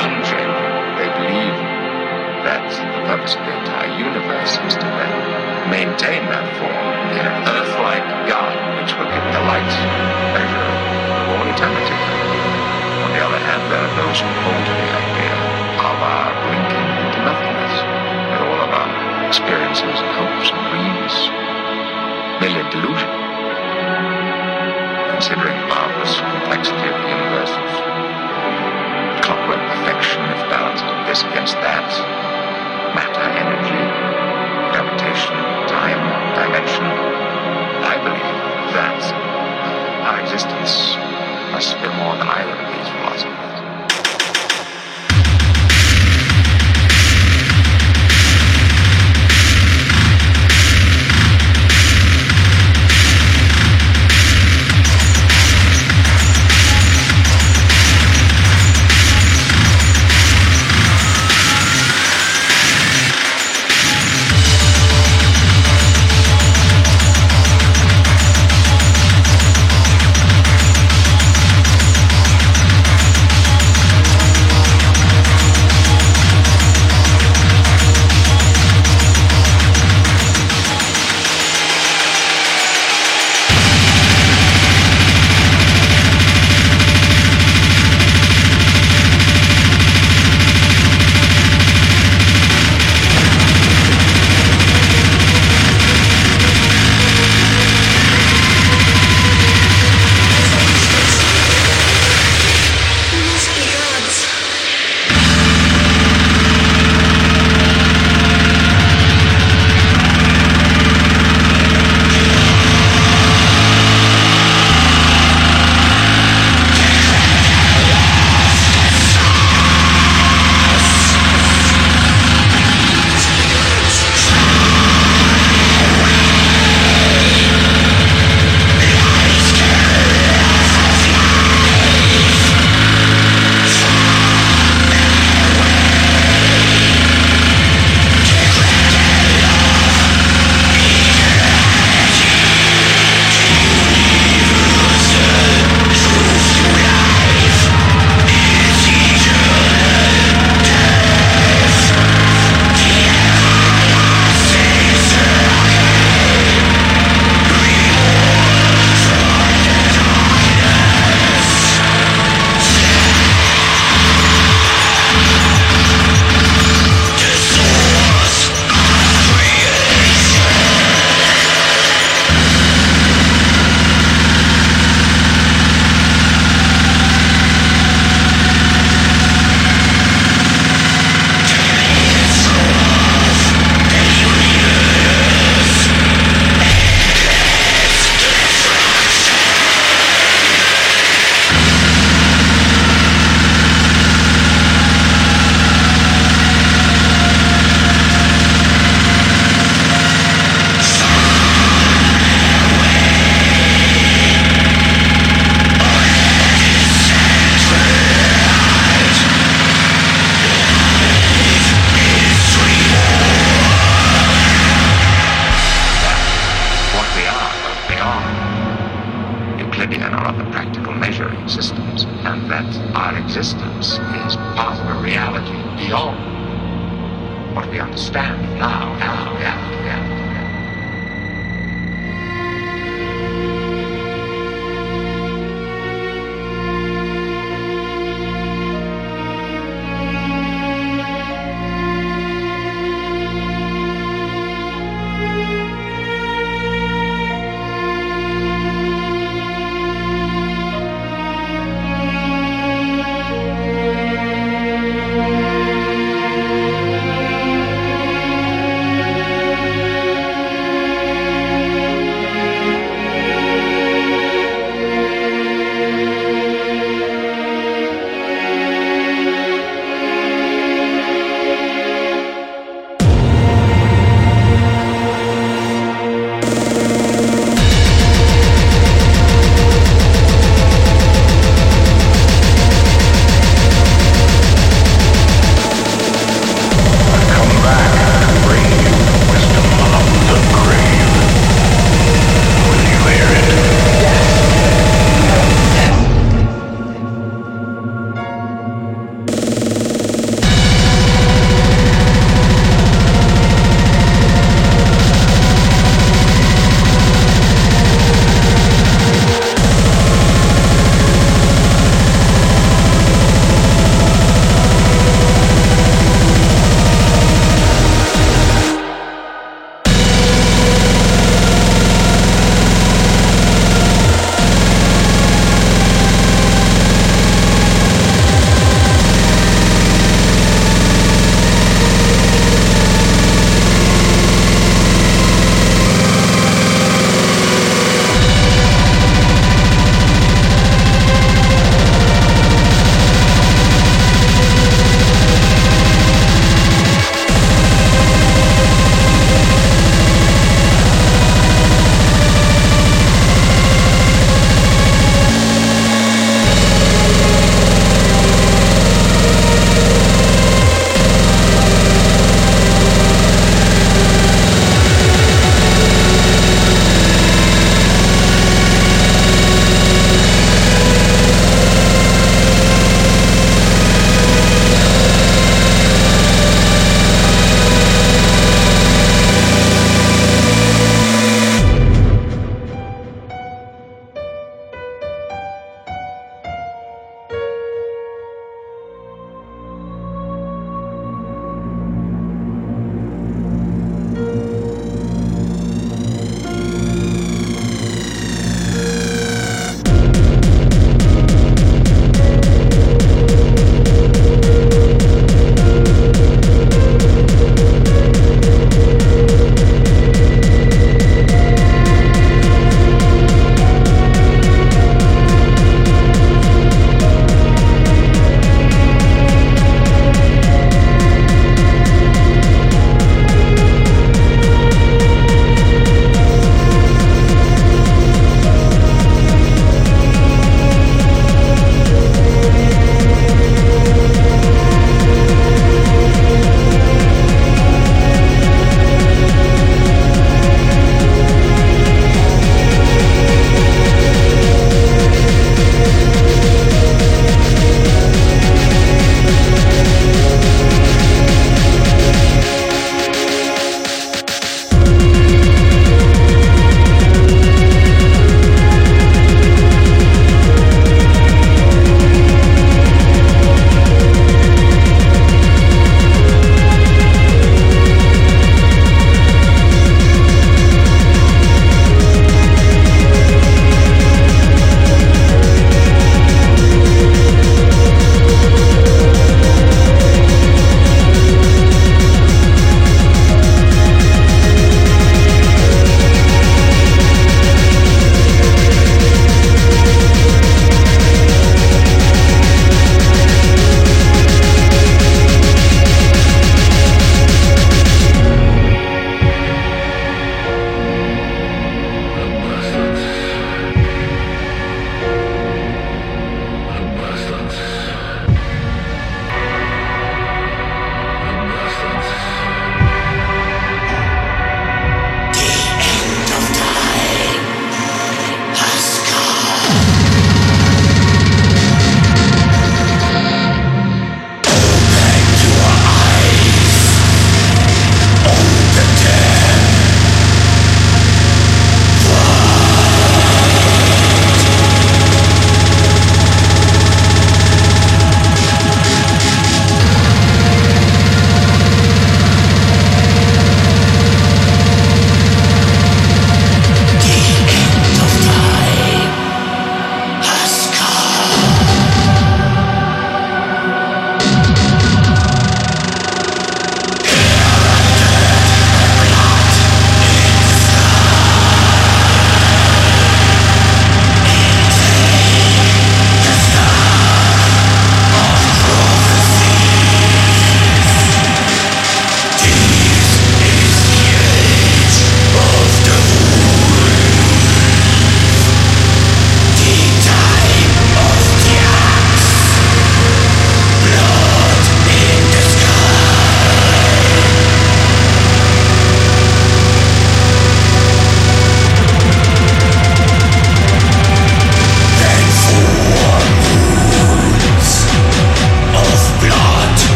confusion. They believe that the purpose of the entire universe is to maintain that form in an earth-like God, which will give the light over all eternity. On the other hand, there are those who hold to the idea of our blinking into nothingness, with all of our experiences and hopes and dreams, merely a delusion. Considering the marvelous complexity of the universes, the clockwork perfection of balance, this against that, matter, energy, gravitation, time, dimension, I believe that our existence must be more than either of these philosophies.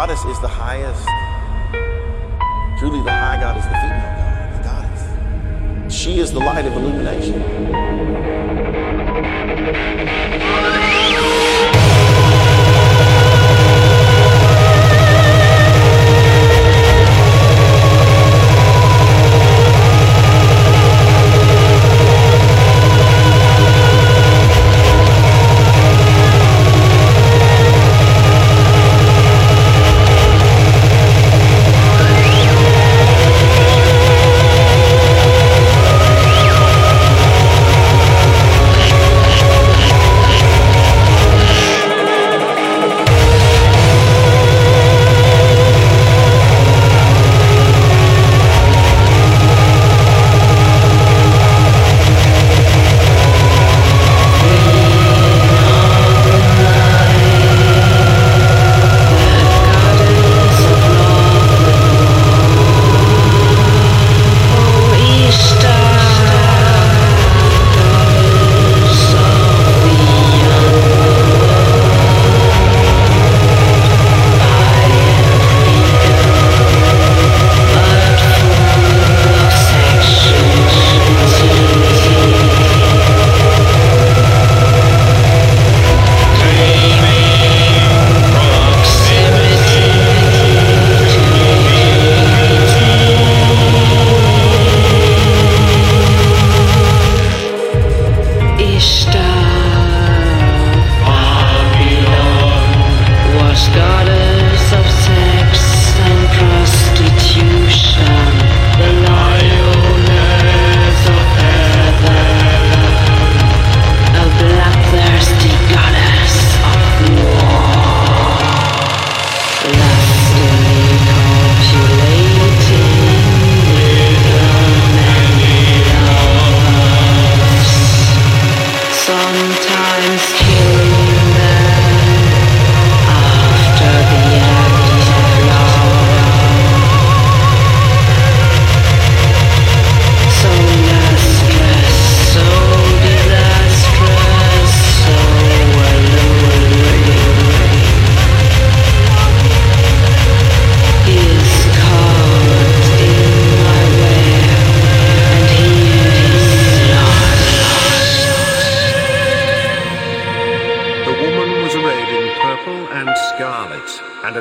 goddess is the highest. Truly, the high god is the female god, the goddess. She is the light of illumination.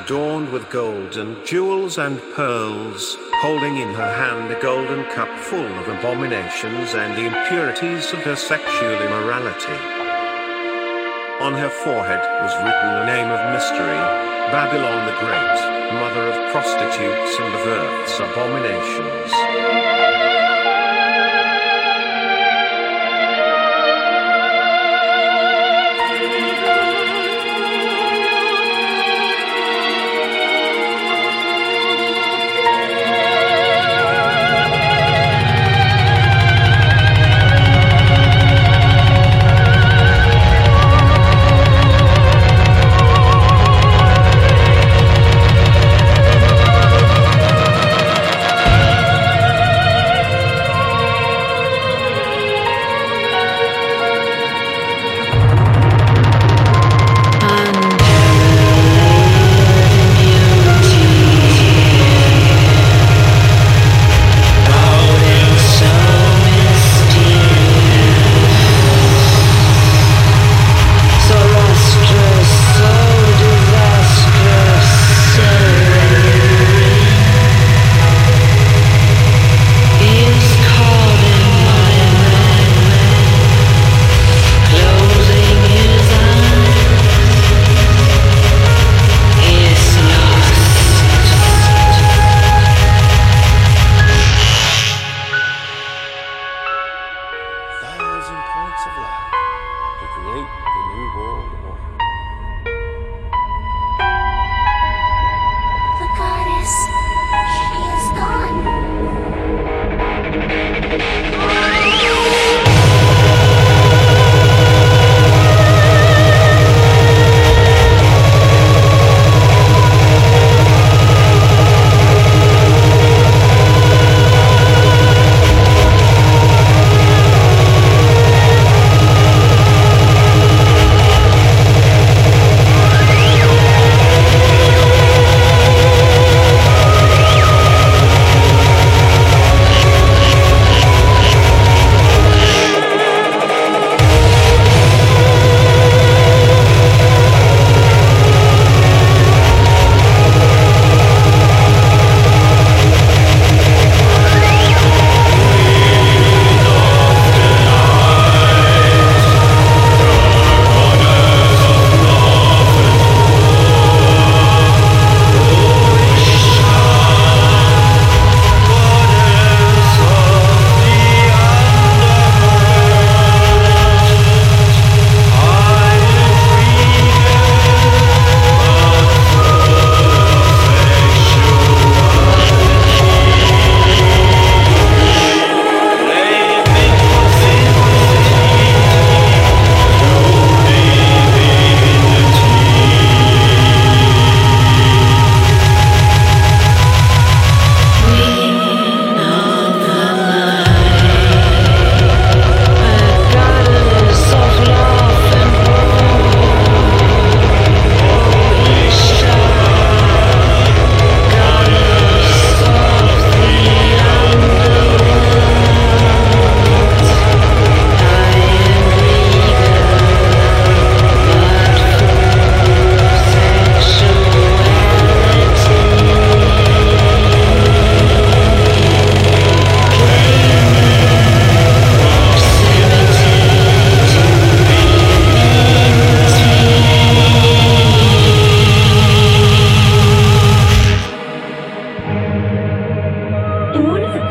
Adorned with gold and jewels and pearls, holding in her hand a golden cup full of abominations and the impurities of her sexual immorality. On her forehead was written the name of mystery, Babylon the Great, mother of prostitutes and of earth's abominations.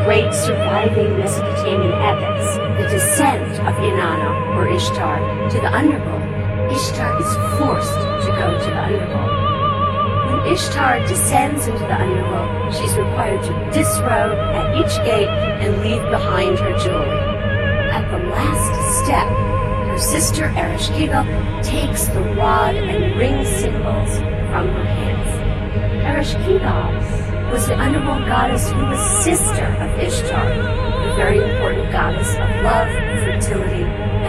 great surviving Mesopotamian epics, the descent of Inanna, or Ishtar, to the underworld, Ishtar is forced to go to the underworld. When Ishtar descends into the underworld, she's required to disrobe at each gate and leave behind her jewelry. At the last step, her sister Ereshkigal takes the rod and ring symbols from her hands. Ereshkigal was the underworld goddess who was sister of Ishtar, a very important goddess of love, fertility,